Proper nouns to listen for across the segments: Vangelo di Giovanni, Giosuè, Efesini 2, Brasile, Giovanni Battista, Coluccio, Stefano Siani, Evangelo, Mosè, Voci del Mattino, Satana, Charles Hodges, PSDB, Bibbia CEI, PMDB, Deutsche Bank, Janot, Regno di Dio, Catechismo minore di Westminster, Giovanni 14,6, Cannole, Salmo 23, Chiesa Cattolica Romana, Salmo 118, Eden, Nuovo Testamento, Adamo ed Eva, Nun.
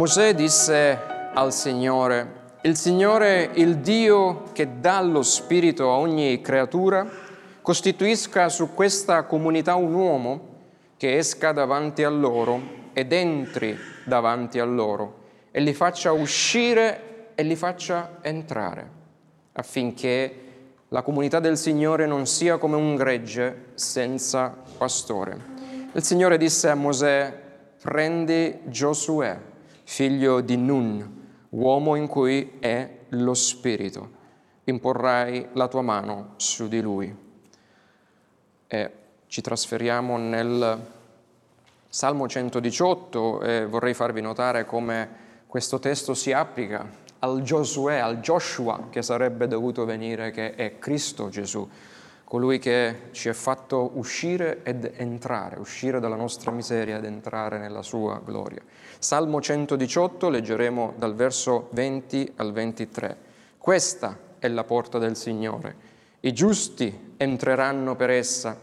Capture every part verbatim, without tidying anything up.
Mosè disse al Signore: il Signore, il Dio che dà lo spirito a ogni creatura, costituisca su questa comunità un uomo che esca davanti a loro ed entri davanti a loro e li faccia uscire e li faccia entrare, affinché la comunità del Signore non sia come un gregge senza pastore. Il Signore disse a Mosè: prendi Giosuè, figlio di Nun, uomo in cui è lo spirito, imporrai la tua mano su di lui. E ci trasferiamo nel Salmo centodiciotto e vorrei farvi notare come questo testo si applica al Giosuè, al Joshua che sarebbe dovuto venire, che è Cristo Gesù, colui che ci è fatto uscire ed entrare, uscire dalla nostra miseria ed entrare nella sua gloria. Salmo centodiciotto, leggeremo dal verso venti al ventitré. Questa è la porta del Signore, i giusti entreranno per essa,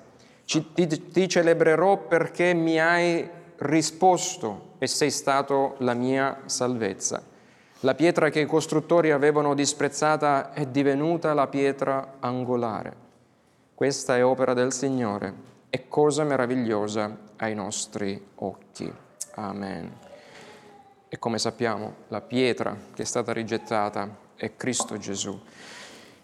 ci, ti, ti celebrerò perché mi hai risposto e sei stato la mia salvezza. La pietra che i costruttori avevano disprezzata è divenuta la pietra angolare. Questa è opera del Signore, è cosa meravigliosa ai nostri occhi. Amen. E come sappiamo, la pietra che è stata rigettata è Cristo Gesù.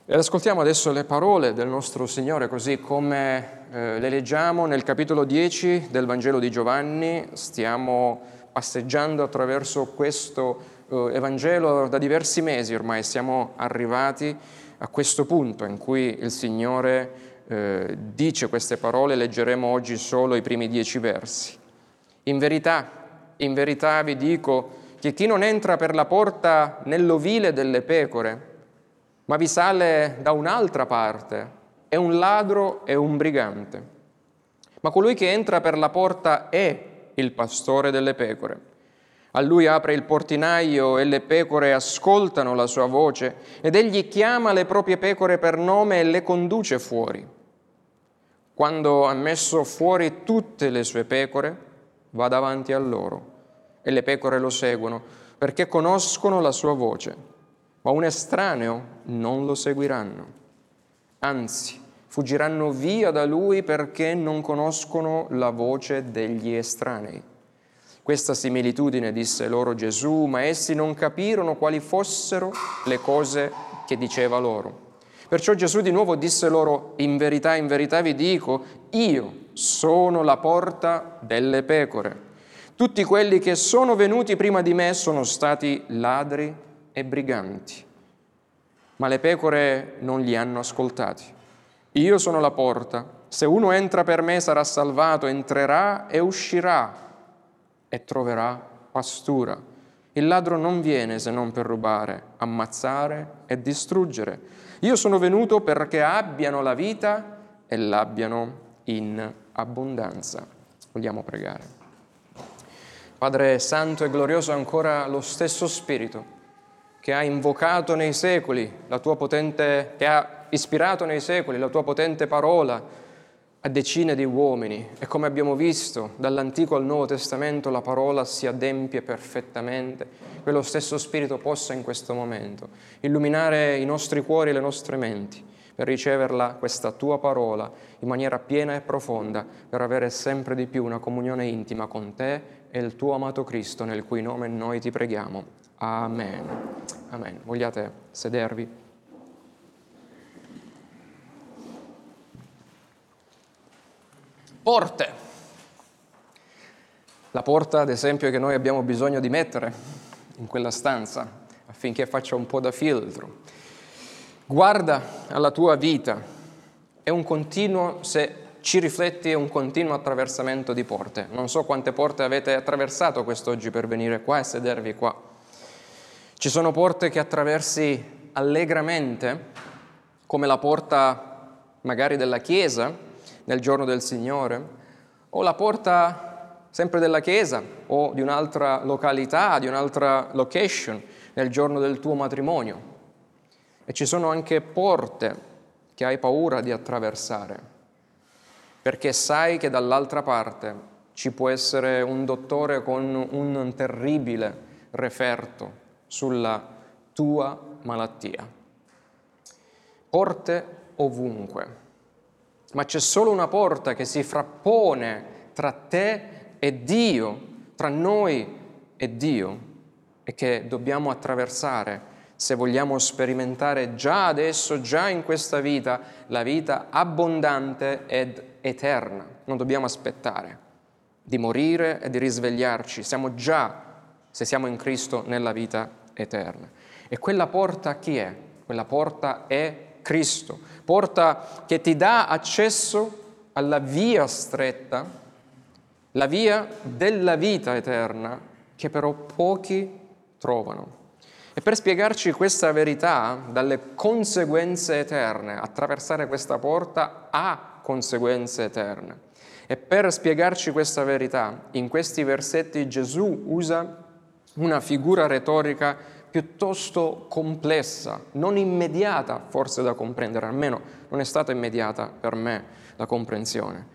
E ascoltiamo adesso le parole del nostro Signore, così come eh, le leggiamo nel capitolo dieci del Vangelo di Giovanni. Stiamo passeggiando attraverso questo eh, Evangelo da diversi mesi ormai, siamo arrivati a questo punto in cui il Signore Eh, dice queste parole. Leggeremo oggi solo i primi dieci versi. In verità, in verità vi dico che chi non entra per la porta nell'ovile delle pecore, ma vi sale da un'altra parte, è un ladro e un brigante. Ma colui che entra per la porta è il pastore delle pecore. A lui apre il portinaio e le pecore ascoltano la sua voce, ed egli chiama le proprie pecore per nome e le conduce fuori. Quando ha messo fuori tutte le sue pecore, va davanti a loro, e le pecore lo seguono, perché conoscono la sua voce, ma un estraneo non lo seguiranno. Anzi, fuggiranno via da lui perché non conoscono la voce degli estranei. Questa similitudine disse loro Gesù, ma essi non capirono quali fossero le cose che diceva loro. Perciò Gesù di nuovo disse loro: in verità, in verità vi dico, io sono la porta delle pecore. Tutti quelli che sono venuti prima di me sono stati ladri e briganti, ma le pecore non li hanno ascoltati. Io sono la porta. Se uno entra per me sarà salvato, entrerà e uscirà e troverà pastura. Il ladro non viene se non per rubare, ammazzare e distruggere. Io sono venuto perché abbiano la vita e l'abbiano in abbondanza. Vogliamo pregare. Padre Santo e glorioso, ancora lo stesso Spirito che ha invocato nei secoli la tua potente, che ha ispirato nei secoli la tua potente parola a decine di uomini, e come abbiamo visto dall'Antico al Nuovo Testamento la parola si adempie perfettamente, quello stesso Spirito possa in questo momento illuminare i nostri cuori e le nostre menti per riceverla, questa tua parola, in maniera piena e profonda, per avere sempre di più una comunione intima con te e il tuo amato Cristo, nel cui nome noi ti preghiamo. Amen. Amen. Vogliate sedervi. Porte. La porta, ad esempio, che noi abbiamo bisogno di mettere in quella stanza affinché faccia un po' da filtro. Guarda alla tua vita. È un continuo, se ci rifletti, è un continuo attraversamento di porte. Non so quante porte avete attraversato quest'oggi per venire qua e sedervi qua. Ci sono porte che attraversi allegramente, come la porta magari della chiesa, nel giorno del Signore, o la porta sempre della chiesa o di un'altra località, di un'altra location, nel giorno del tuo matrimonio. E ci sono anche porte che hai paura di attraversare, perché sai che dall'altra parte ci può essere un dottore con un terribile referto sulla tua malattia. Porte ovunque, ma c'è solo una porta che si frappone tra te e Dio, tra noi e Dio, e che dobbiamo attraversare se vogliamo sperimentare già adesso, già in questa vita, la vita abbondante ed eterna. Non dobbiamo aspettare di morire e di risvegliarci, siamo già, se siamo in Cristo, nella vita eterna. E quella porta chi è? Quella porta è Cristo, porta che ti dà accesso alla via stretta, la via della vita eterna, che però pochi trovano. E per spiegarci questa verità dalle conseguenze eterne, attraversare questa porta ha conseguenze eterne. E per spiegarci questa verità, in questi versetti Gesù usa una figura retorica piuttosto complessa, non immediata forse da comprendere, almeno non è stata immediata per me la comprensione.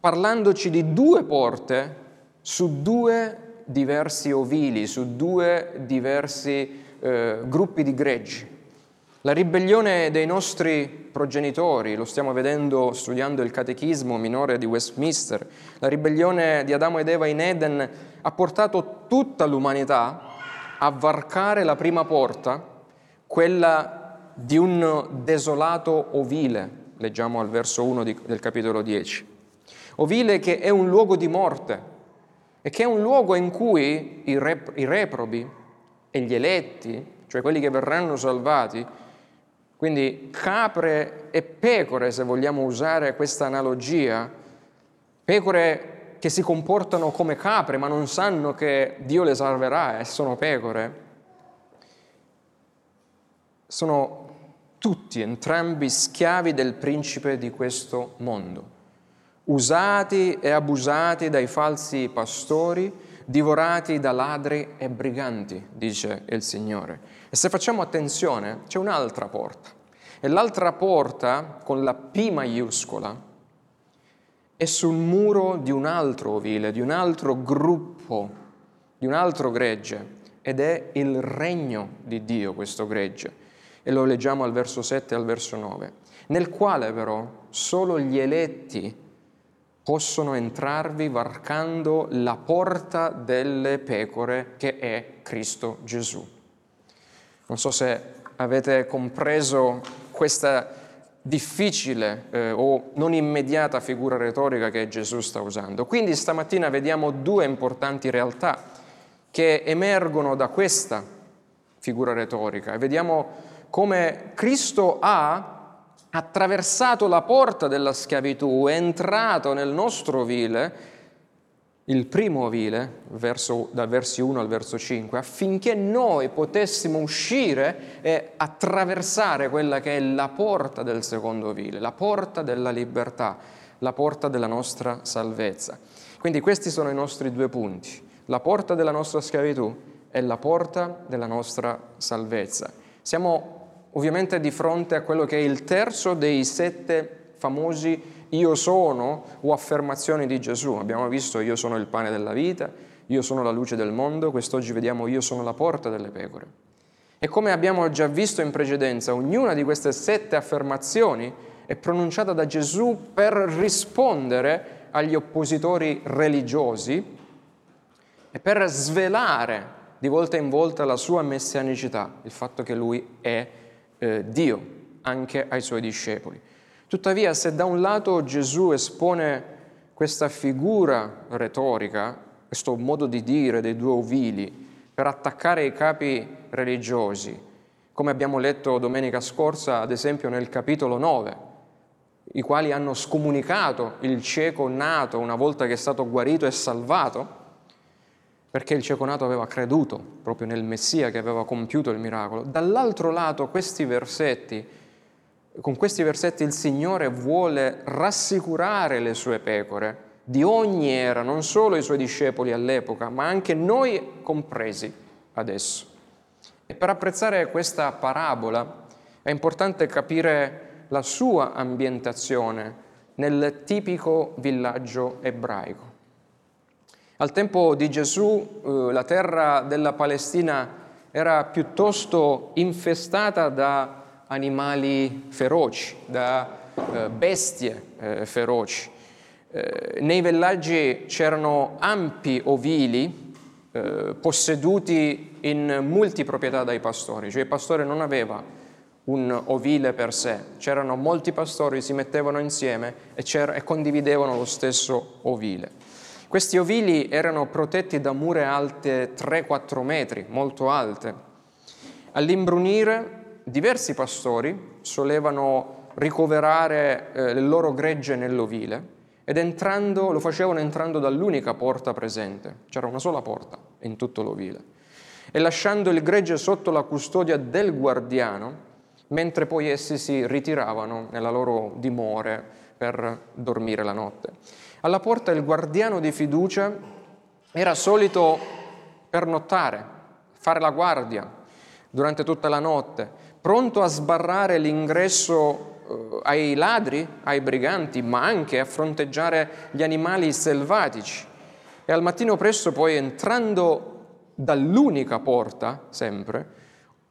Parlandoci di due porte su due diversi ovili, su due diversi eh, gruppi di greggi. La ribellione dei nostri progenitori, lo stiamo vedendo studiando il Catechismo minore di Westminster, la ribellione di Adamo ed Eva in Eden ha portato tutta l'umanità a varcare la prima porta, quella di un desolato ovile, leggiamo al verso uno di, del capitolo dieci. Ovile che è un luogo di morte e che è un luogo in cui i, rep- i reprobi e gli eletti, cioè quelli che verranno salvati, quindi capre e pecore, se vogliamo usare questa analogia, pecore che si comportano come capre ma non sanno che Dio le salverà e sono pecore, sono tutti, entrambi, schiavi del principe di questo mondo, usati e abusati dai falsi pastori, divorati da ladri e briganti, dice il Signore. E se facciamo attenzione, c'è un'altra porta, e l'altra porta, con la P maiuscola, è sul muro di un altro ovile, di un altro gruppo, di un altro gregge, ed è il regno di Dio questo gregge, e lo leggiamo al verso sette e al verso nove, nel quale però solo gli eletti possono entrarvi varcando la porta delle pecore che è Cristo Gesù. Non so se avete compreso questa difficile eh, o non immediata figura retorica che Gesù sta usando. Quindi stamattina vediamo due importanti realtà che emergono da questa figura retorica e vediamo come Cristo ha attraversato la porta della schiavitù, è entrato nel nostro ovile, il primo ovile, verso, dal verso uno al verso cinque, affinché noi potessimo uscire e attraversare quella che è la porta del secondo ovile, la porta della libertà, la porta della nostra salvezza. Quindi questi sono i nostri due punti, la porta della nostra schiavitù e la porta della nostra salvezza. Siamo ovviamente di fronte a quello che è il terzo dei sette famosi io sono o affermazioni di Gesù. Abbiamo visto io sono il pane della vita, io sono la luce del mondo, quest'oggi vediamo io sono la porta delle pecore. E come abbiamo già visto in precedenza, ognuna di queste sette affermazioni è pronunciata da Gesù per rispondere agli oppositori religiosi e per svelare di volta in volta la sua messianicità, il fatto che lui è eh, Dio anche ai suoi discepoli. Tuttavia, se da un lato Gesù espone questa figura retorica, questo modo di dire dei due ovili, per attaccare i capi religiosi, come abbiamo letto domenica scorsa, ad esempio nel capitolo nove, i quali hanno scomunicato il cieco nato una volta che è stato guarito e salvato, perché il cieco nato aveva creduto proprio nel Messia che aveva compiuto il miracolo, dall'altro lato questi versetti Con questi versetti il Signore vuole rassicurare le sue pecore di ogni era, non solo i suoi discepoli all'epoca, ma anche noi compresi adesso. E per apprezzare questa parabola è importante capire la sua ambientazione nel tipico villaggio ebraico. Al tempo di Gesù eh, la terra della Palestina era piuttosto infestata da animali feroci, da eh, bestie eh, feroci. Eh, nei villaggi c'erano ampi ovili eh, posseduti in multiproprietà dai pastori, cioè il pastore non aveva un ovile per sé, c'erano molti pastori, si mettevano insieme e, e condividevano lo stesso ovile. Questi ovili erano protetti da mure alte tre quattro metri, molto alte. All'imbrunire, diversi pastori solevano ricoverare eh, le loro gregge nell'ovile ed entrando, lo facevano entrando dall'unica porta presente, c'era una sola porta in tutto l'ovile, e lasciando il gregge sotto la custodia del guardiano, mentre poi essi si ritiravano nella loro dimore per dormire la notte. Alla porta il guardiano di fiducia era solito pernottare, fare la guardia durante tutta la notte, pronto a sbarrare l'ingresso ai ladri, ai briganti, ma anche a fronteggiare gli animali selvatici. E al mattino presto poi, entrando dall'unica porta, sempre,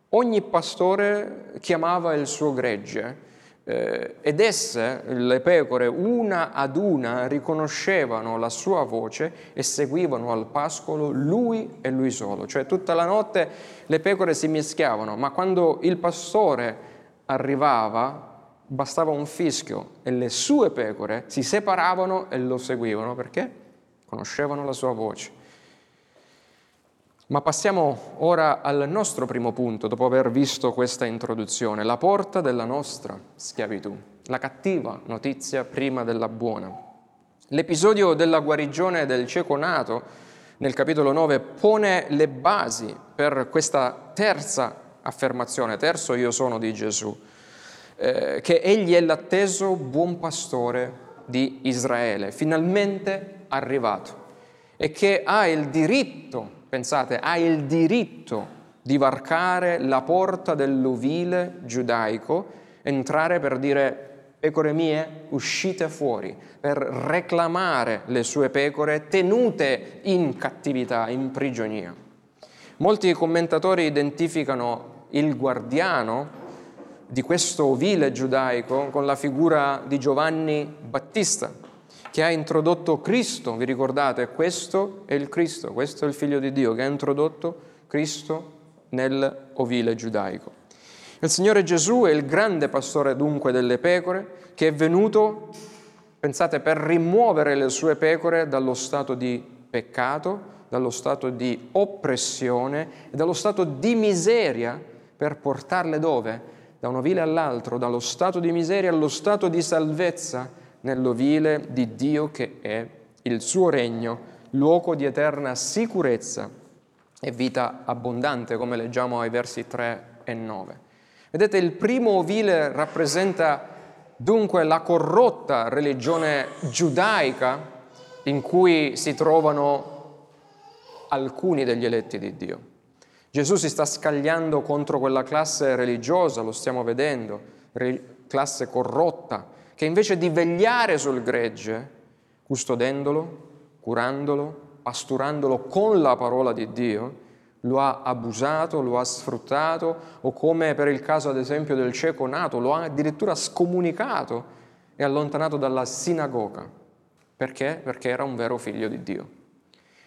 ogni pastore chiamava il suo gregge, ed esse, le pecore, una ad una riconoscevano la sua voce e seguivano al pascolo lui e lui solo. Cioè tutta la notte le pecore si mischiavano, ma quando il pastore arrivava bastava un fischio e le sue pecore si separavano e lo seguivano perché conoscevano la sua voce. Ma passiamo ora al nostro primo punto, dopo aver visto questa introduzione, la porta della nostra schiavitù, la cattiva notizia prima della buona. L'episodio della guarigione del cieco nato, nel capitolo nove, pone le basi per questa terza affermazione, terzo io sono di Gesù, eh, che egli è l'atteso buon pastore di Israele, finalmente arrivato, e che ha il diritto, pensate, ha il diritto di varcare la porta dell'ovile giudaico, entrare per dire pecore mie uscite fuori, per reclamare le sue pecore tenute in cattività, in prigionia. Molti commentatori identificano il guardiano di questo ovile giudaico con la figura di Giovanni Battista, che ha introdotto Cristo, vi ricordate? Questo è il Cristo, questo è il Figlio di Dio, che ha introdotto Cristo nel ovile giudaico. Il Signore Gesù è il grande pastore dunque delle pecore, che è venuto, pensate, per rimuovere le sue pecore dallo stato di peccato, dallo stato di oppressione e dallo stato di miseria, per portarle dove? Da un ovile all'altro, dallo stato di miseria allo stato di salvezza, nell'ovile di Dio che è il suo regno, luogo di eterna sicurezza e vita abbondante, come leggiamo ai versi tre e nove. Vedete, il primo ovile rappresenta dunque la corrotta religione giudaica in cui si trovano alcuni degli eletti di Dio. Gesù si sta scagliando contro quella classe religiosa, lo stiamo vedendo, classe corrotta, che invece di vegliare sul gregge, custodendolo, curandolo, pasturandolo con la parola di Dio, lo ha abusato, lo ha sfruttato, o come per il caso ad esempio del cieco nato, lo ha addirittura scomunicato e allontanato dalla sinagoga. Perché? Perché era un vero figlio di Dio.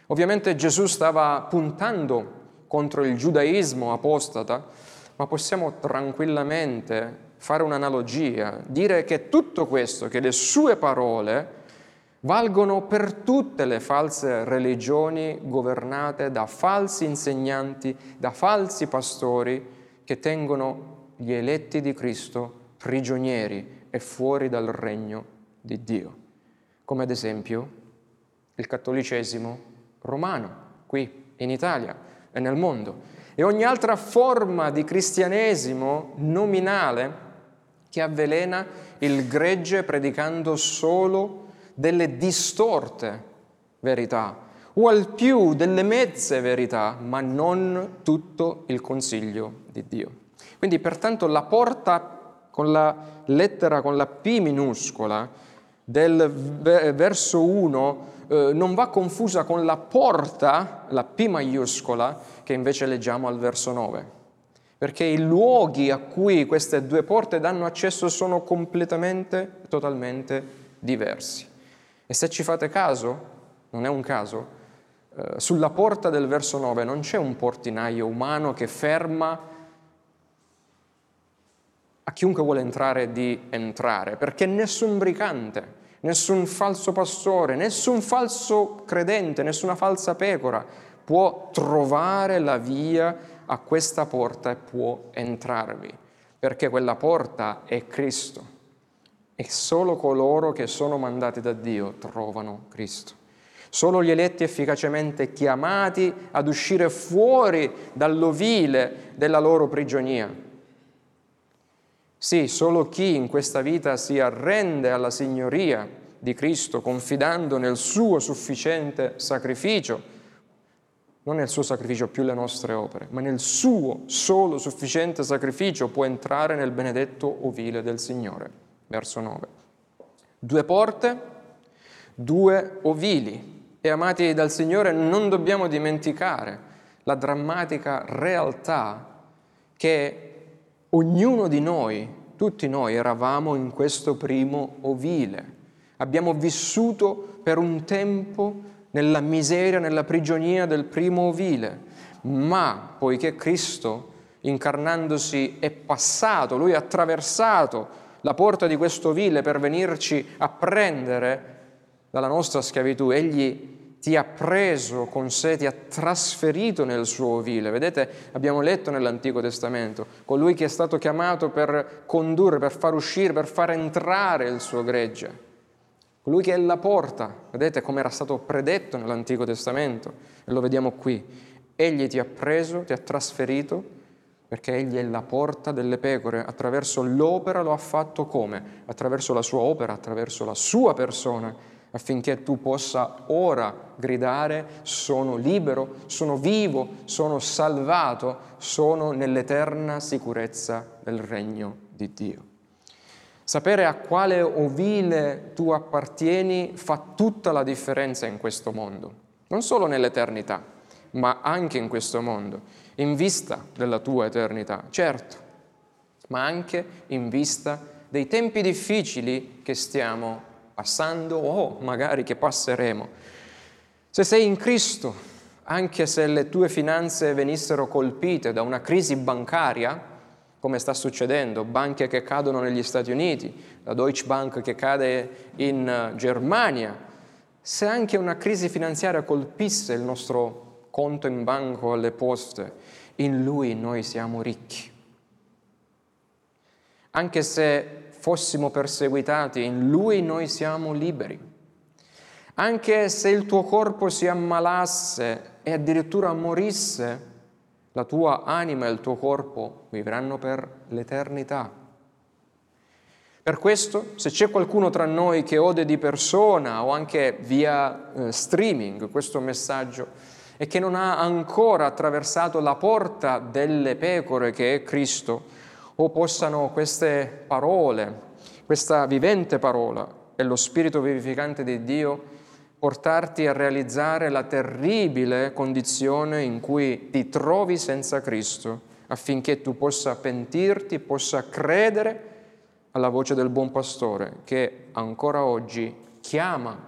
Ovviamente Gesù stava puntando contro il giudaismo apostata, ma possiamo tranquillamente fare un'analogia, dire che tutto questo, che le sue parole valgono per tutte le false religioni governate da falsi insegnanti, da falsi pastori che tengono gli eletti di Cristo prigionieri e fuori dal regno di Dio, come ad esempio il cattolicesimo romano qui in Italia e nel mondo e ogni altra forma di cristianesimo nominale che avvelena il gregge predicando solo delle distorte verità o al più delle mezze verità, ma non tutto il consiglio di Dio. Quindi pertanto la porta con la lettera, con la P minuscola, del verso uno eh, non va confusa con la porta, la P maiuscola, che invece leggiamo al verso nove. Perché i luoghi a cui queste due porte danno accesso sono completamente, totalmente diversi. E se ci fate caso, non è un caso, eh, sulla porta del verso nove non c'è un portinaio umano che ferma a chiunque vuole entrare di entrare, perché nessun bricante, nessun falso pastore, nessun falso credente, nessuna falsa pecora può trovare la via a questa porta e può entrarvi, perché quella porta è Cristo e solo coloro che sono mandati da Dio trovano Cristo. Solo gli eletti efficacemente chiamati ad uscire fuori dall'ovile della loro prigionia. Sì, solo chi in questa vita si arrende alla signoria di Cristo confidando nel suo sufficiente sacrificio, non nel suo sacrificio più le nostre opere, ma nel suo solo sufficiente sacrificio può entrare nel benedetto ovile del Signore. Verso nove. Due porte, due ovili. E amati dal Signore non dobbiamo dimenticare la drammatica realtà che ognuno di noi, tutti noi, eravamo in questo primo ovile. Abbiamo vissuto per un tempo nella miseria, nella prigionia del primo ovile, ma poiché Cristo incarnandosi è passato, Lui ha attraversato la porta di questo ovile per venirci a prendere dalla nostra schiavitù, Egli ti ha preso con sé, ti ha trasferito nel suo ovile. Vedete, abbiamo letto nell'Antico Testamento, colui che è stato chiamato per condurre, per far uscire, per far entrare il suo gregge. Colui che è la porta, vedete come era stato predetto nell'Antico Testamento, e lo vediamo qui. Egli ti ha preso, ti ha trasferito, perché Egli è la porta delle pecore. Attraverso l'opera lo ha fatto come? Attraverso la sua opera, attraverso la sua persona, affinché tu possa ora gridare: sono libero, sono vivo, sono salvato, sono nell'eterna sicurezza del Regno di Dio. Sapere a quale ovile tu appartieni fa tutta la differenza in questo mondo, non solo nell'eternità, ma anche in questo mondo, in vista della tua eternità, certo, ma anche in vista dei tempi difficili che stiamo passando o magari che passeremo. Se sei in Cristo, anche se le tue finanze venissero colpite da una crisi bancaria, come sta succedendo, banche che cadono negli Stati Uniti, la Deutsche Bank che cade in Germania, se anche una crisi finanziaria colpisse il nostro conto in banco o alle poste, in Lui noi siamo ricchi. Anche se fossimo perseguitati, in Lui noi siamo liberi. Anche se il tuo corpo si ammalasse e addirittura morisse, la tua anima e il tuo corpo vivranno per l'eternità. Per questo, se c'è qualcuno tra noi che ode di persona o anche via eh, streaming questo messaggio e che non ha ancora attraversato la porta delle pecore che è Cristo, o possano queste parole, questa vivente parola e lo Spirito vivificante di Dio portarti a realizzare la terribile condizione in cui ti trovi senza Cristo, affinché tu possa pentirti, possa credere alla voce del buon pastore che ancora oggi chiama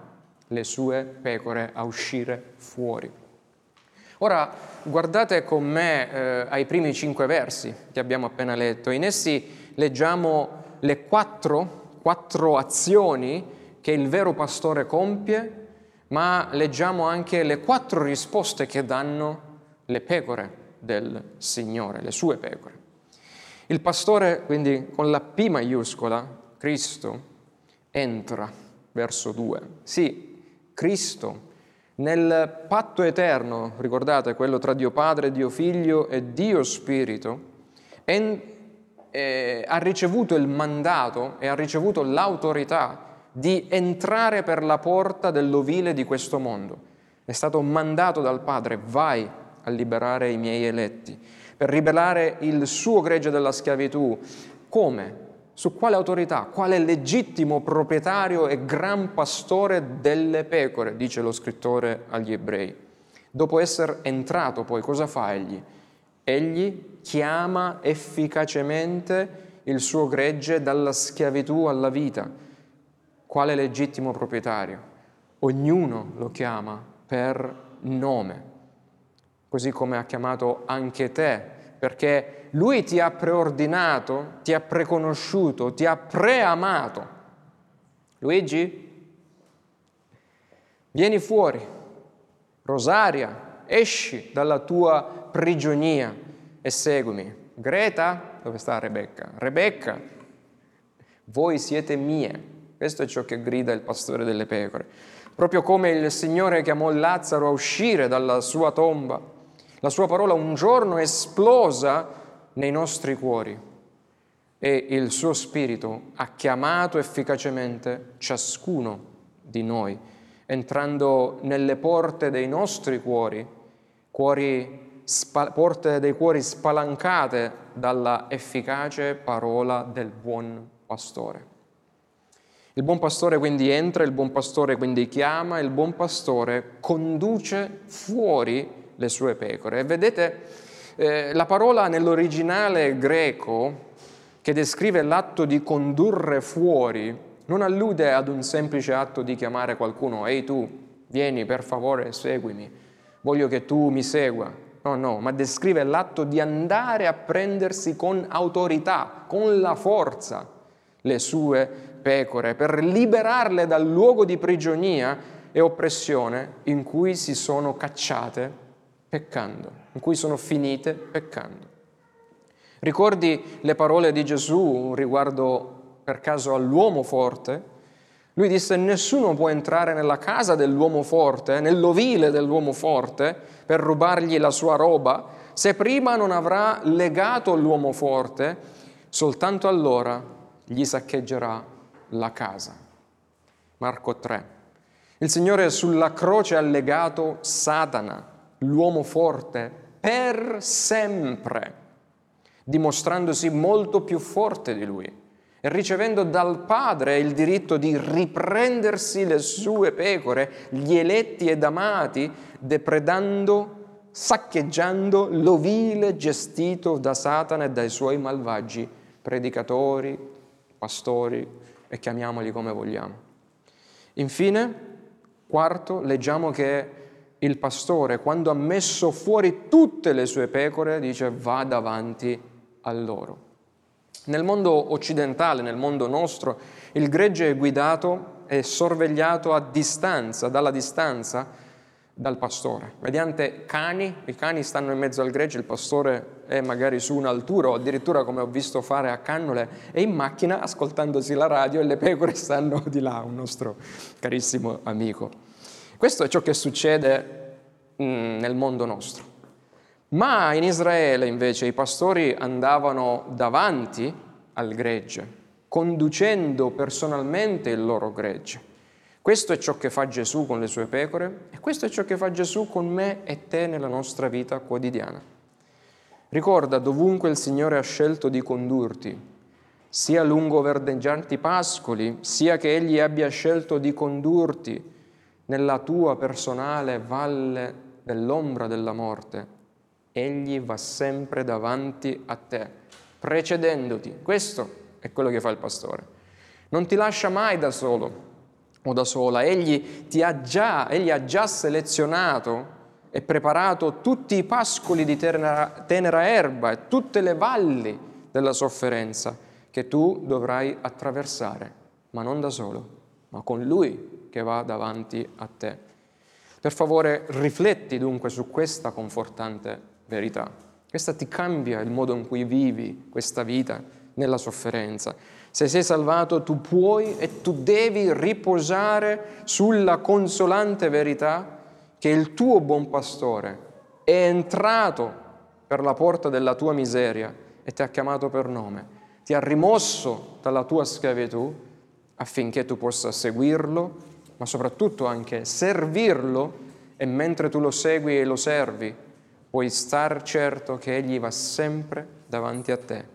le sue pecore a uscire fuori. Ora guardate con me eh, ai primi cinque versi che abbiamo appena letto. In essi leggiamo le quattro, quattro azioni che il vero pastore compie, ma leggiamo anche le quattro risposte che danno le pecore del Signore, le sue pecore. Il pastore, quindi con la P maiuscola, Cristo, entra, verso due. Sì, Cristo, nel patto eterno, ricordate quello tra Dio Padre, Dio Figlio e Dio Spirito, en- eh, ha ricevuto il mandato e ha ricevuto l'autorità di entrare per la porta dell'ovile di questo mondo. È stato mandato dal Padre: vai a liberare i miei eletti, per liberare il suo gregge dalla schiavitù. Come? Su quale autorità, quale legittimo proprietario e gran pastore delle pecore, dice lo scrittore agli ebrei. Dopo essere entrato poi, cosa fa egli? Egli chiama efficacemente il suo gregge dalla schiavitù alla vita. Quale legittimo proprietario? Ognuno lo chiama per nome, così come ha chiamato anche te, perché Lui ti ha preordinato, ti ha preconosciuto, ti ha preamato. Luigi, vieni fuori. Rosaria, esci dalla tua prigionia e seguimi. Greta, dove sta Rebecca? Rebecca, voi siete mie. Questo è ciò che grida il pastore delle pecore. Proprio come il Signore chiamò Lazzaro a uscire dalla sua tomba, la sua parola un giorno esplosa nei nostri cuori e il suo spirito ha chiamato efficacemente ciascuno di noi, entrando nelle porte dei nostri cuori, cuori spa- porte dei cuori spalancate dalla efficace parola del buon pastore. Il buon pastore quindi entra, il buon pastore quindi chiama, il buon pastore conduce fuori le sue pecore. E vedete, eh, la parola nell'originale greco che descrive l'atto di condurre fuori non allude ad un semplice atto di chiamare qualcuno, ehi tu, vieni per favore, seguimi, voglio che tu mi segua. No, no, ma descrive l'atto di andare a prendersi con autorità, con la forza, le sue pecore, per liberarle dal luogo di prigionia e oppressione in cui si sono cacciate peccando, in cui sono finite peccando. Ricordi le parole di Gesù riguardo per caso all'uomo forte? Lui disse: nessuno può entrare nella casa dell'uomo forte, nell'ovile dell'uomo forte, per rubargli la sua roba, se prima non avrà legato l'uomo forte, soltanto allora gli saccheggerà la casa. Marco tre. Il Signore sulla croce ha legato Satana, l'uomo forte, per sempre, dimostrandosi molto più forte di lui e ricevendo dal Padre il diritto di riprendersi le sue pecore, gli eletti ed amati, depredando, saccheggiando l'ovile gestito da Satana e dai suoi malvagi predicatori, pastori e chiamiamoli come vogliamo. Infine, quarto, leggiamo che il pastore, quando ha messo fuori tutte le sue pecore, dice: va davanti a loro. Nel mondo occidentale, nel mondo nostro, il gregge è guidato e sorvegliato a distanza, dalla distanza, dal pastore, mediante cani. I cani stanno in mezzo al gregge, il pastore è magari su un'altura o addirittura, come ho visto fare a Cannole, è in macchina ascoltandosi la radio e le pecore stanno di là, un nostro carissimo amico. Questo è ciò che succede mm, nel mondo nostro. Ma in Israele invece i pastori andavano davanti al gregge, conducendo personalmente il loro gregge. Questo è ciò che fa Gesù con le sue pecore e questo è ciò che fa Gesù con me e te nella nostra vita quotidiana. Ricorda, dovunque il Signore ha scelto di condurti, sia lungo verdeggianti pascoli, sia che Egli abbia scelto di condurti nella tua personale valle dell'ombra della morte, Egli va sempre davanti a te, precedendoti. Questo è quello che fa il pastore. Non ti lascia mai da solo o da sola, egli ti ha già, egli ha già selezionato e preparato tutti i pascoli di tenera, tenera erba e tutte le valli della sofferenza che tu dovrai attraversare, ma non da solo, ma con Lui che va davanti a te. Per favore, rifletti dunque su questa confortante verità. Questa ti cambia il modo in cui vivi questa vita nella sofferenza. Se sei salvato, tu puoi e tu devi riposare sulla consolante verità che il tuo buon pastore è entrato per la porta della tua miseria e ti ha chiamato per nome, ti ha rimosso dalla tua schiavitù affinché tu possa seguirlo, ma soprattutto anche servirlo, e mentre tu lo segui e lo servi, puoi star certo che Egli va sempre davanti a te,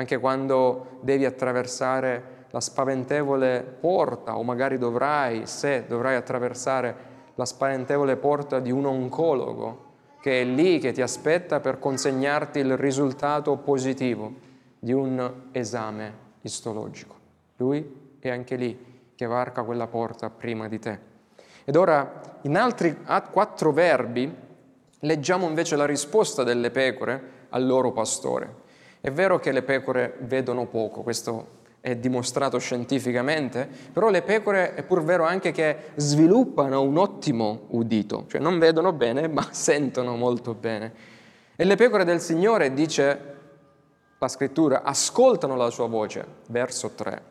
anche quando devi attraversare la spaventevole porta, o magari dovrai, se dovrai attraversare la spaventevole porta di un oncologo che è lì, che ti aspetta per consegnarti il risultato positivo di un esame istologico. Lui è anche lì che varca quella porta prima di te. Ed ora, in altri quattro verbi, leggiamo invece la risposta delle pecore al loro pastore. È vero che le pecore vedono poco, questo è dimostrato scientificamente, però le pecore è pur vero anche che sviluppano un ottimo udito, cioè non vedono bene ma sentono molto bene. E le pecore del Signore, dice la Scrittura, ascoltano la sua voce, verso tre.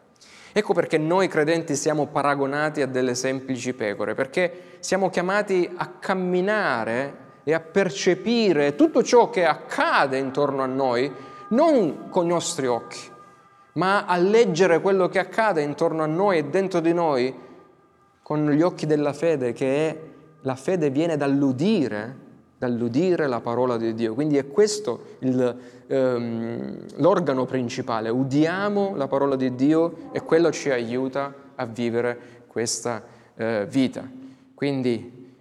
Ecco perché noi credenti siamo paragonati a delle semplici pecore, perché siamo chiamati a camminare e a percepire tutto ciò che accade intorno a noi, non con i nostri occhi, ma a leggere quello che accade intorno a noi e dentro di noi con gli occhi della fede, che è, la fede viene dall'udire, dall'udire la parola di Dio. Quindi è questo il, ehm, l'organo principale, udiamo la parola di Dio e quello ci aiuta a vivere questa eh, vita. Quindi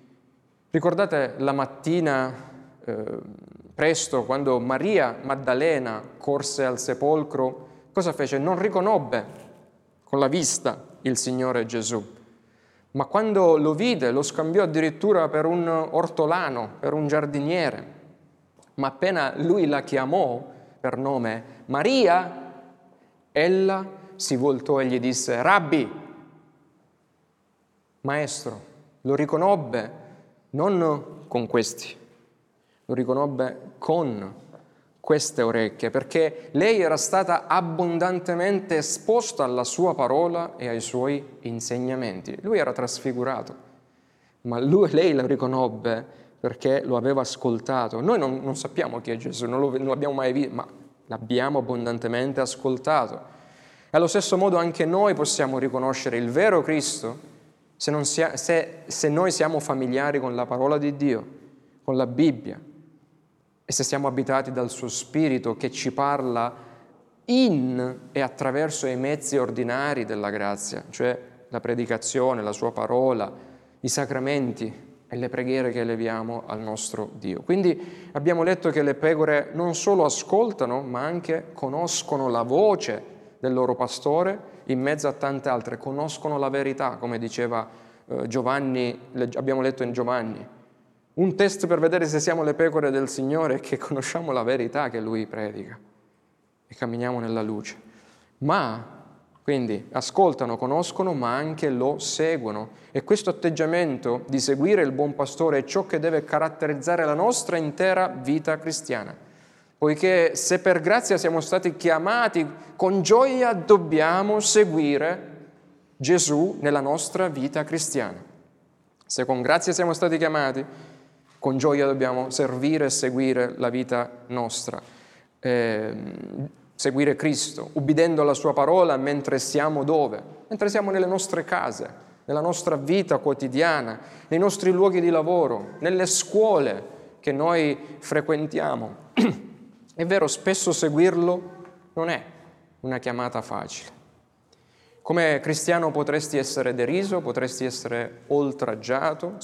ricordate la mattina eh, presto, quando Maria Maddalena corse al sepolcro, cosa fece? Non riconobbe con la vista il Signore Gesù, ma quando lo vide lo scambiò addirittura per un ortolano, per un giardiniere. Ma appena lui la chiamò per nome, Maria, ella si voltò e gli disse: Rabbi, maestro. Lo riconobbe non con questi, lo riconobbe con queste orecchie, perché lei era stata abbondantemente esposta alla sua parola e ai suoi insegnamenti. Lui era trasfigurato, ma lui, lei lo riconobbe perché lo aveva ascoltato. Noi non, non sappiamo chi è Gesù, non lo, non l'abbiamo mai visto, ma l'abbiamo abbondantemente ascoltato. E allo stesso modo anche noi possiamo riconoscere il vero Cristo se, non sia, se, se noi siamo familiari con la parola di Dio, con la Bibbia, e se siamo abitati dal suo Spirito che ci parla in e attraverso i mezzi ordinari della grazia, cioè la predicazione, la sua parola, i sacramenti e le preghiere che eleviamo al nostro Dio. Quindi abbiamo letto che le pecore non solo ascoltano, ma anche conoscono la voce del loro pastore in mezzo a tante altre, conoscono la verità, come diceva Giovanni, abbiamo letto in Giovanni. Un test per vedere se siamo le pecore del Signore è che conosciamo la verità che Lui predica e camminiamo nella luce. Ma, quindi, ascoltano, conoscono, ma anche lo seguono. E questo atteggiamento di seguire il buon pastore è ciò che deve caratterizzare la nostra intera vita cristiana. Poiché se per grazia siamo stati chiamati, con gioia dobbiamo seguire Gesù nella nostra vita cristiana. Se con grazia siamo stati chiamati, con gioia dobbiamo servire e seguire la vita nostra, eh, seguire Cristo, ubbidendo alla sua parola mentre siamo dove? Mentre siamo nelle nostre case, nella nostra vita quotidiana, nei nostri luoghi di lavoro, nelle scuole che noi frequentiamo. È vero, spesso seguirlo non è una chiamata facile. Come cristiano potresti essere deriso, potresti essere oltraggiato,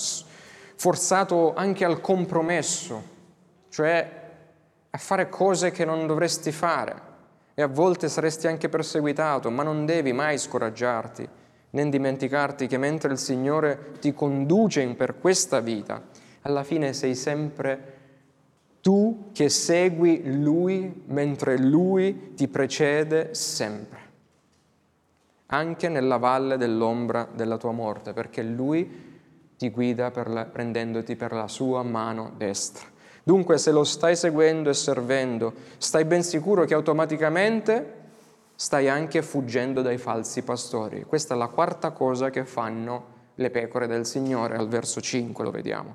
forzato anche al compromesso, cioè a fare cose che non dovresti fare, e a volte saresti anche perseguitato, ma non devi mai scoraggiarti né dimenticarti che mentre il Signore ti conduce per questa vita, alla fine sei sempre tu che segui Lui mentre Lui ti precede sempre, anche nella valle dell'ombra della tua morte, perché Lui ti guida per la, prendendoti per la sua mano destra. Dunque, se lo stai seguendo e servendo, stai ben sicuro che automaticamente stai anche fuggendo dai falsi pastori. Questa è la quarta cosa che fanno le pecore del Signore, al verso cinque lo vediamo.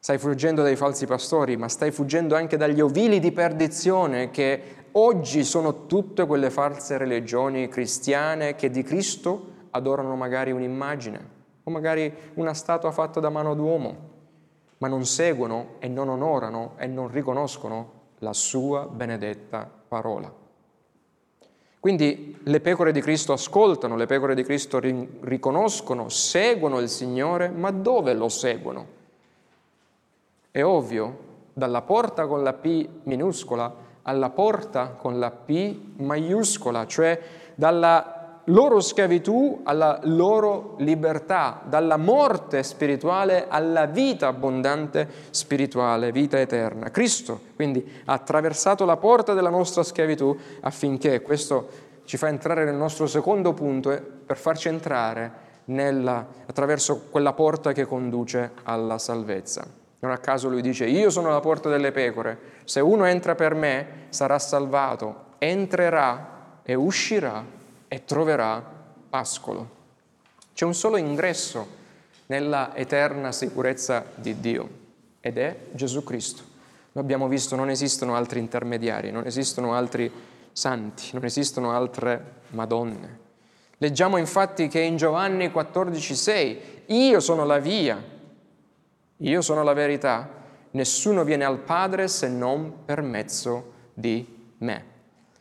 Stai fuggendo dai falsi pastori, ma stai fuggendo anche dagli ovili di perdizione che oggi sono tutte quelle false religioni cristiane che di Cristo adorano magari un'immagine, o magari una statua fatta da mano d'uomo, ma non seguono e non onorano e non riconoscono la sua benedetta parola. Quindi le pecore di Cristo ascoltano, le pecore di Cristo ri- riconoscono, seguono il Signore, ma dove lo seguono? È ovvio, dalla porta con la P minuscola alla porta con la P maiuscola, cioè dalla loro schiavitù alla loro libertà, dalla morte spirituale alla vita abbondante spirituale, vita eterna. Cristo quindi ha attraversato la porta della nostra schiavitù affinché, questo ci fa entrare nel nostro secondo punto, per farci entrare nella, attraverso quella porta che conduce alla salvezza. Non a caso lui dice: io sono la porta delle pecore, se uno entra per me sarà salvato, entrerà e uscirà e troverà pascolo. C'è un solo ingresso nella eterna sicurezza di Dio ed è Gesù Cristo. Lo abbiamo visto, non esistono altri intermediari, non esistono altri santi, non esistono altre madonne. Leggiamo infatti che in Giovanni quattordici sei: io sono la via, io sono la verità, nessuno viene al Padre se non per mezzo di me.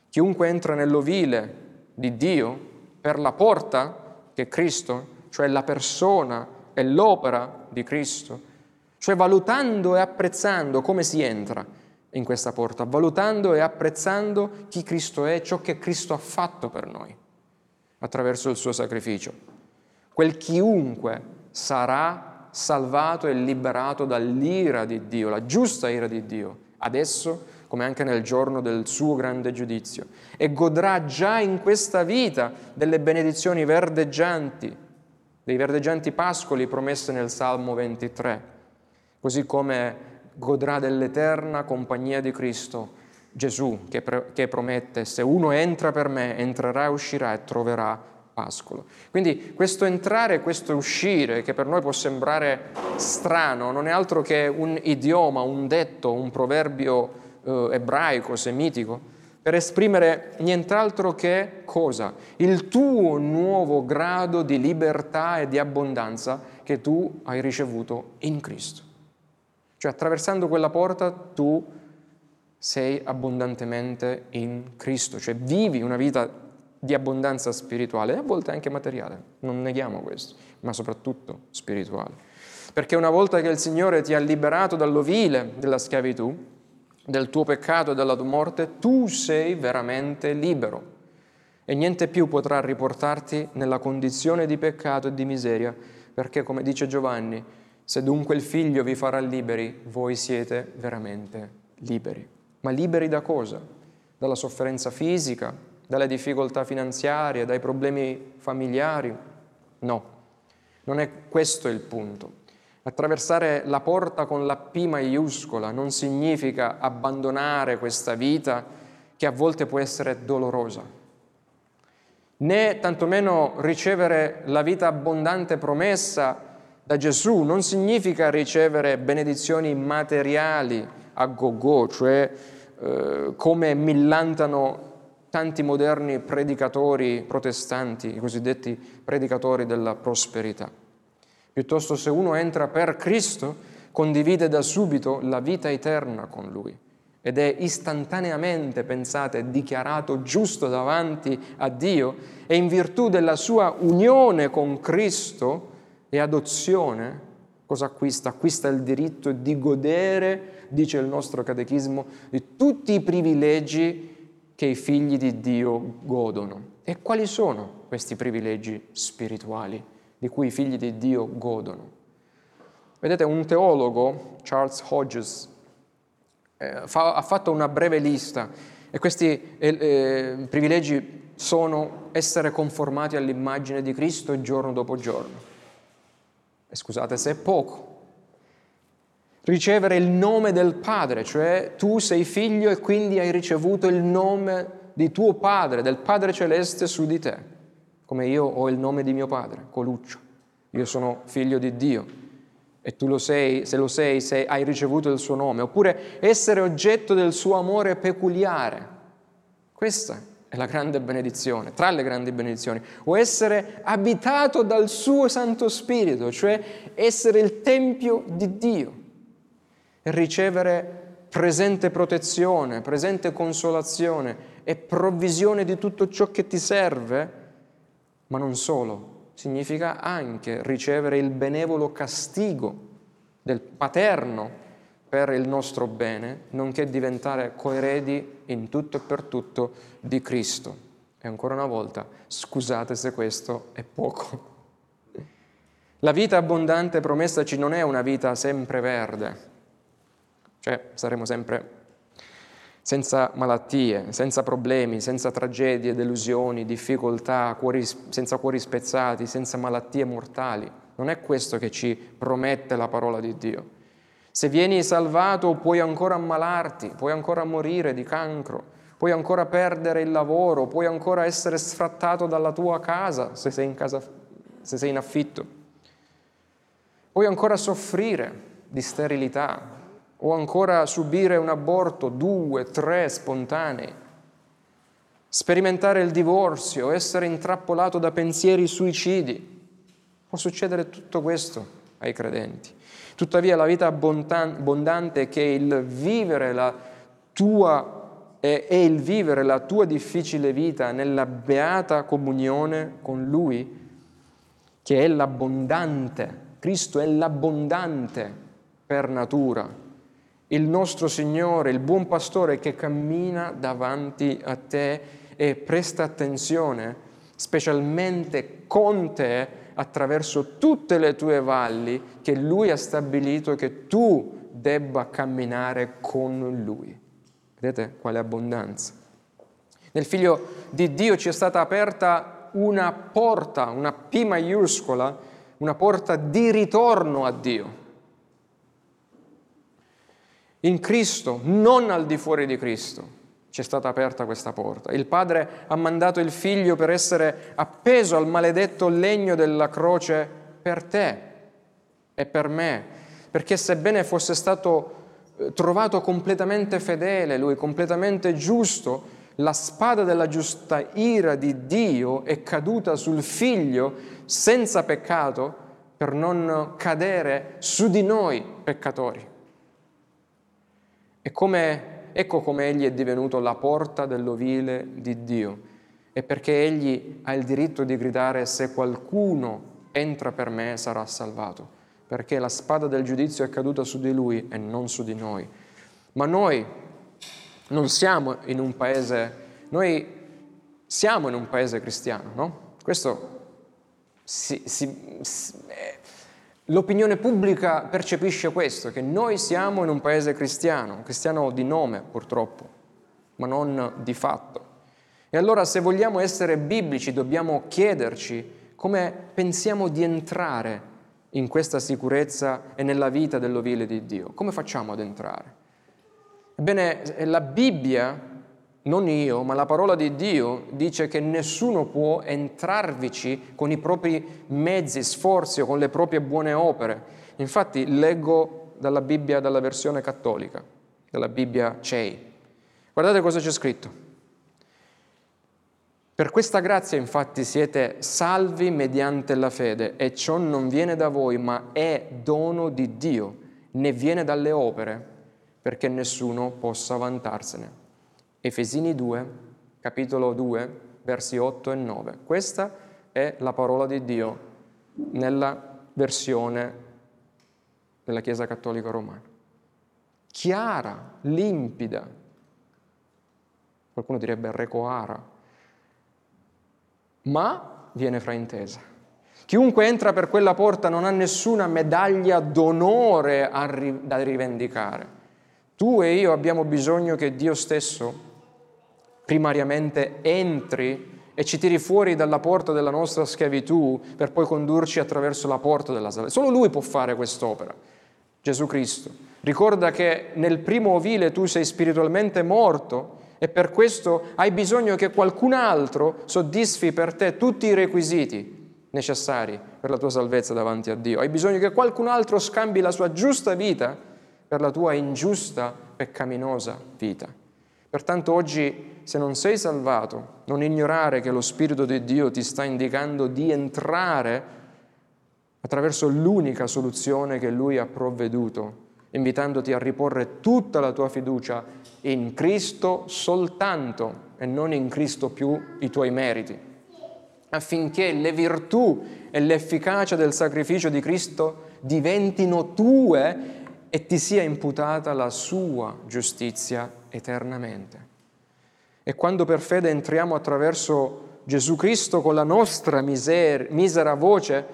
Chiunque entra nell'ovile di Dio per la porta che è Cristo, cioè la persona e l'opera di Cristo, cioè valutando e apprezzando come si entra in questa porta, valutando e apprezzando chi Cristo è, ciò che Cristo ha fatto per noi attraverso il suo sacrificio. Quel chiunque sarà salvato e liberato dall'ira di Dio, la giusta ira di Dio, adesso come anche nel giorno del suo grande giudizio, e godrà già in questa vita delle benedizioni verdeggianti, dei verdeggianti pascoli promessi nel Salmo ventitré, così come godrà dell'eterna compagnia di Cristo Gesù, che, pre- che promette: se uno entra per me, entrerà, uscirà e troverà pascolo. Quindi questo entrare, questo uscire, che per noi può sembrare strano, non è altro che un idioma, un detto, un proverbio eh, ebraico, semitico, per esprimere nient'altro che cosa? Il tuo nuovo grado di libertà e di abbondanza che tu hai ricevuto in Cristo. Cioè attraversando quella porta tu sei abbondantemente in Cristo, cioè vivi una vita di abbondanza spirituale e a volte anche materiale, non neghiamo questo, ma soprattutto spirituale, perché una volta che il Signore ti ha liberato dall'ovile della schiavitù, del tuo peccato e dalla tua morte, tu sei veramente libero e niente più potrà riportarti nella condizione di peccato e di miseria, perché come dice Giovanni: se dunque il Figlio vi farà liberi, voi siete veramente liberi. Ma liberi da cosa? Dalla sofferenza fisica, dalle difficoltà finanziarie, dai problemi familiari? No, non è questo il punto. Attraversare la porta con la P maiuscola non significa abbandonare questa vita che a volte può essere dolorosa, né tantomeno ricevere la vita abbondante promessa da Gesù non significa ricevere benedizioni materiali a gogo, cioè eh, come millantano tanti moderni predicatori protestanti, i cosiddetti predicatori della prosperità. Piuttosto, se uno entra per Cristo, condivide da subito la vita eterna con Lui ed è istantaneamente, pensate, dichiarato giusto davanti a Dio, e in virtù della sua unione con Cristo e adozione, cosa acquista? Acquista il diritto di godere, dice il nostro Catechismo, di tutti i privilegi che i figli di Dio godono. E quali sono questi privilegi spirituali di cui i figli di Dio godono? Vedete, un teologo, Charles Hodges, eh, fa, ha fatto una breve lista, e questi eh, eh, privilegi sono essere conformati all'immagine di Cristo giorno dopo giorno. E scusate se è poco. Ricevere il nome del Padre, cioè tu sei figlio e quindi hai ricevuto il nome di tuo Padre, del Padre Celeste su di te, come io ho il nome di mio padre, Coluccio. Io sono figlio di Dio e tu lo sei, se lo sei, sei hai ricevuto il suo nome. Oppure essere oggetto del suo amore peculiare. Questa è la grande benedizione, tra le grandi benedizioni. O essere abitato dal suo Santo Spirito, cioè essere il Tempio di Dio. Ricevere presente protezione, presente consolazione è provvisione di tutto ciò che ti serve, ma non solo, significa anche ricevere il benevolo castigo del paterno per il nostro bene, nonché diventare coeredi in tutto e per tutto di Cristo. E ancora una volta, scusate se questo è poco. La vita abbondante promessaci non è una vita sempre verde, cioè saremo sempre senza malattie, senza problemi, senza tragedie, delusioni, difficoltà, cuori, senza cuori spezzati, senza malattie mortali. Non è questo che ci promette la parola di Dio. Se vieni salvato puoi ancora ammalarti, puoi ancora morire di cancro, puoi ancora perdere il lavoro, puoi ancora essere sfrattato dalla tua casa se sei in casa, se sei in affitto. Puoi ancora soffrire di sterilità o ancora subire un aborto, due, tre spontanei, sperimentare il divorzio, essere intrappolato da pensieri suicidi. Può succedere tutto questo ai credenti. Tuttavia la vita abbondante che è il vivere la tua è il vivere la tua difficile vita nella beata comunione con Lui, che è l'abbondante. Cristo è l'abbondante per natura, il nostro Signore, il buon pastore che cammina davanti a te e presta attenzione, specialmente con te, attraverso tutte le tue valli, che Lui ha stabilito che tu debba camminare con Lui. Vedete quale abbondanza. Nel Figlio di Dio ci è stata aperta una porta, una P maiuscola, una porta di ritorno a Dio. In Cristo, non al di fuori di Cristo, ci è stata aperta questa porta. Il Padre ha mandato il Figlio per essere appeso al maledetto legno della croce per te e per me, perché sebbene fosse stato trovato completamente fedele, Lui completamente giusto, la spada della giusta ira di Dio è caduta sul Figlio senza peccato per non cadere su di noi peccatori. E come Ecco come Egli è divenuto la porta dell'ovile di Dio, e perché Egli ha il diritto di gridare: se qualcuno entra per me sarà salvato, perché la spada del giudizio è caduta su di Lui e non su di noi. Ma noi non siamo in un paese, noi siamo in un paese cristiano, no? Questo si, si, si, eh. L'opinione pubblica percepisce questo, che noi siamo in un paese cristiano, un cristiano di nome purtroppo, ma non di fatto. E allora se vogliamo essere biblici dobbiamo chiederci come pensiamo di entrare in questa sicurezza e nella vita dell'ovile di Dio. Come facciamo ad entrare? Ebbene, la Bibbia, non io, ma la parola di Dio dice che nessuno può entrarvici con i propri mezzi, sforzi o con le proprie buone opere. Infatti leggo dalla Bibbia, dalla versione cattolica, dalla Bibbia C E I. Guardate cosa c'è scritto. Per questa grazia infatti siete salvi mediante la fede, e ciò non viene da voi, ma è dono di Dio, né viene dalle opere, perché nessuno possa vantarsene. Efesini due, capitolo due, versi otto e nove. Questa è la parola di Dio nella versione della Chiesa Cattolica Romana. Chiara, limpida, qualcuno direbbe recoara, ma viene fraintesa. Chiunque entra per quella porta non ha nessuna medaglia d'onore da rivendicare. Tu e io abbiamo bisogno che Dio stesso primariamente entri e ci tiri fuori dalla porta della nostra schiavitù per poi condurci attraverso la porta della salvezza. Solo Lui può fare quest'opera, Gesù Cristo. Ricorda che nel primo ovile tu sei spiritualmente morto e per questo hai bisogno che qualcun altro soddisfi per te tutti i requisiti necessari per la tua salvezza davanti a Dio. Hai bisogno che qualcun altro scambi la sua giusta vita per la tua ingiusta, peccaminosa vita. Pertanto oggi, se non sei salvato, non ignorare che lo Spirito di Dio ti sta indicando di entrare attraverso l'unica soluzione che Lui ha provveduto invitandoti a riporre tutta la tua fiducia in Cristo soltanto e non in Cristo più i tuoi meriti, affinché le virtù e l'efficacia del sacrificio di Cristo diventino tue e ti sia imputata la sua giustizia eternamente. E quando per fede entriamo attraverso Gesù Cristo con la nostra miser- misera voce,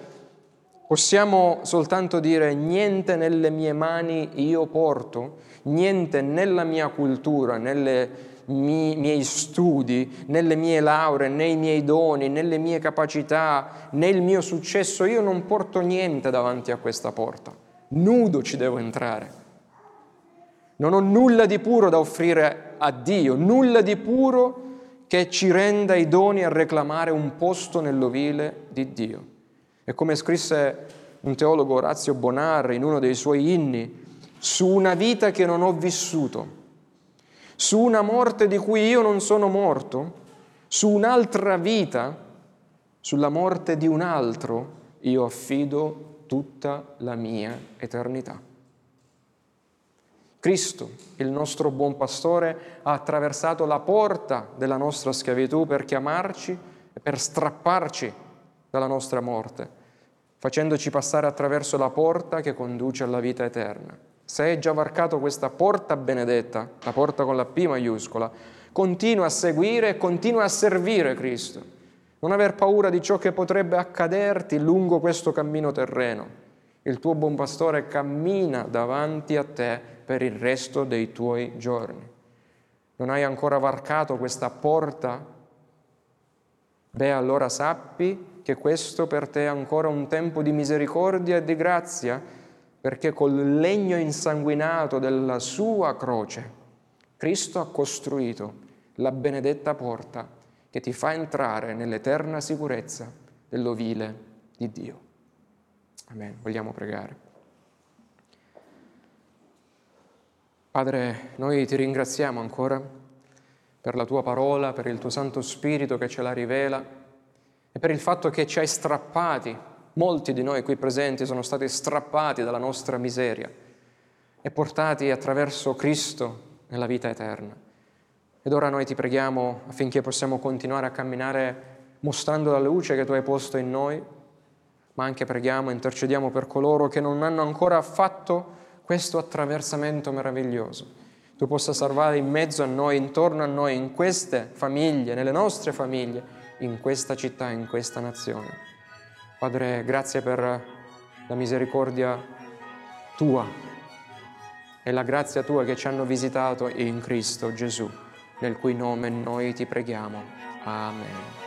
possiamo soltanto dire: niente nelle mie mani io porto, niente nella mia cultura, nelle mie, miei studi, nelle mie lauree, nei miei doni, nelle mie capacità, nel mio successo, io non porto niente davanti a questa porta. Nudo ci devo entrare. Non ho nulla di puro da offrire a Dio, nulla di puro che ci renda idonei a reclamare un posto nell'ovile di Dio. E come scrisse un teologo, Horatius Bonar, in uno dei suoi inni: su una vita che non ho vissuto, su una morte di cui io non sono morto, su un'altra vita, sulla morte di un altro, io affido tutta la mia eternità. Cristo, il nostro buon pastore, ha attraversato la porta della nostra schiavitù per chiamarci e per strapparci dalla nostra morte, facendoci passare attraverso la porta che conduce alla vita eterna. Se hai già varcato questa porta benedetta, la porta con la P maiuscola, continua a seguire e continua a servire Cristo. Non aver paura di ciò che potrebbe accaderti lungo questo cammino terreno. Il tuo buon pastore cammina davanti a te per il resto dei tuoi giorni. Non hai ancora varcato questa porta? Beh, allora sappi che questo per te è ancora un tempo di misericordia e di grazia, perché col legno insanguinato della sua croce Cristo ha costruito la benedetta porta che ti fa entrare nell'eterna sicurezza dell'ovile di Dio. Amen. Vogliamo pregare. Padre, noi ti ringraziamo ancora per la tua parola, per il tuo Santo Spirito che ce la rivela, e per il fatto che ci hai strappati, molti di noi qui presenti sono stati strappati dalla nostra miseria e portati attraverso Cristo nella vita eterna. Ed ora noi ti preghiamo affinché possiamo continuare a camminare mostrando la luce che tu hai posto in noi, ma anche preghiamo e intercediamo per coloro che non hanno ancora fatto questo attraversamento meraviglioso. Tu possa salvare in mezzo a noi, intorno a noi, in queste famiglie, nelle nostre famiglie, in questa città, in questa nazione. Padre, grazie per la misericordia tua e la grazia tua che ci hanno visitato in Cristo Gesù, nel cui nome noi ti preghiamo. Amen.